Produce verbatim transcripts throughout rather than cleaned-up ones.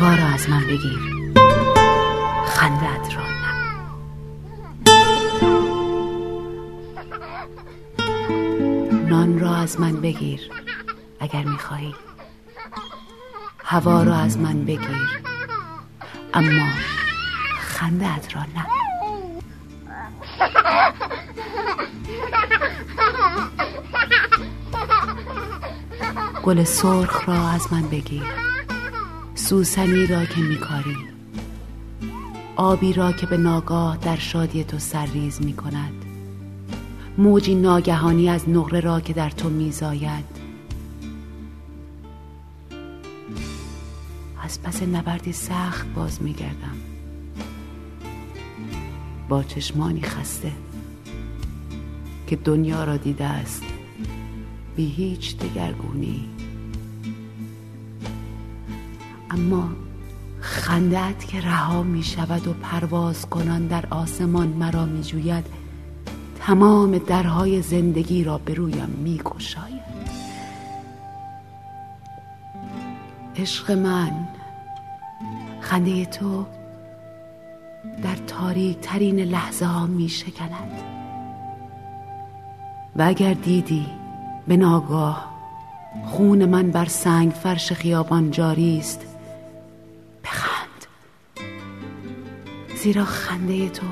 هوا را از من بگیر، خندت را نه. نان را از من بگیر اگر می‌خواهی، هوا را از من بگیر، اما خندت را نه. گل سرخ را از من بگیر، سوسنی را که میکاری، آبی را که به ناگاه در شادی تو سرریز میکند، موجی ناگهانی از نقره را که در تو میزاید، از پس نبردی سخت باز میگردم با چشمانی خسته که دنیا را دیده است بی هیچ دگرگونی، اما خنده‌ات که رها می شود و پرواز کنان در آسمان مرا می جوید، تمام درهای زندگی را به رویم می گشاید. عشق من، خنده تو در تاریک ترین لحظه ها می شکند و اگر دیدی به ناگاه خون من بر سنگ فرش خیابان جاری است، بخند، زیرا خنده تو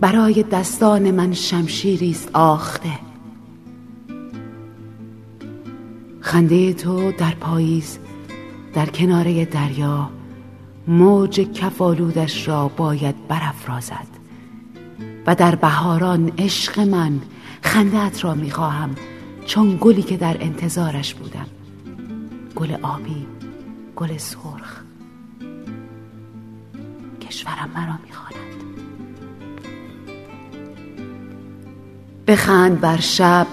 برای دستان من شمشیری است آخته. خنده تو در پاییز در کناره دریا موج کفالودش را باید برافرازد و در بهاران عشق من خنده‌ات را می‌خواهم، چون گلی که در انتظارش بودم، گل آبی، گل سرخ. کشورم مرا می‌خواند. بخند بر شب،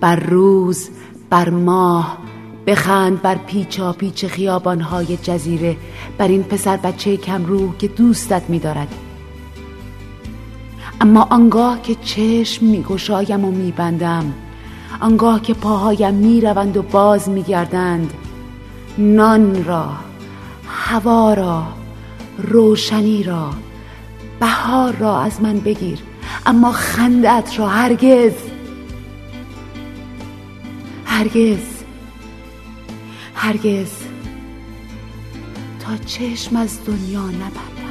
بر روز، بر ماه، بخند بر پیچا پیچ خیابان‌های جزیره، بر این پسر بچه کم‌روح که دوستت می‌دارد. اما آنگاه که چشم می‌گشایم و می‌بندم، آنگاه که پاهایم می روند و باز می گردند، نان را، هوا را، روشنی را، بهار را از من بگیر، اما خنده‌ات را هرگز، هرگز، هرگز، تا چشم از دنیا نبند.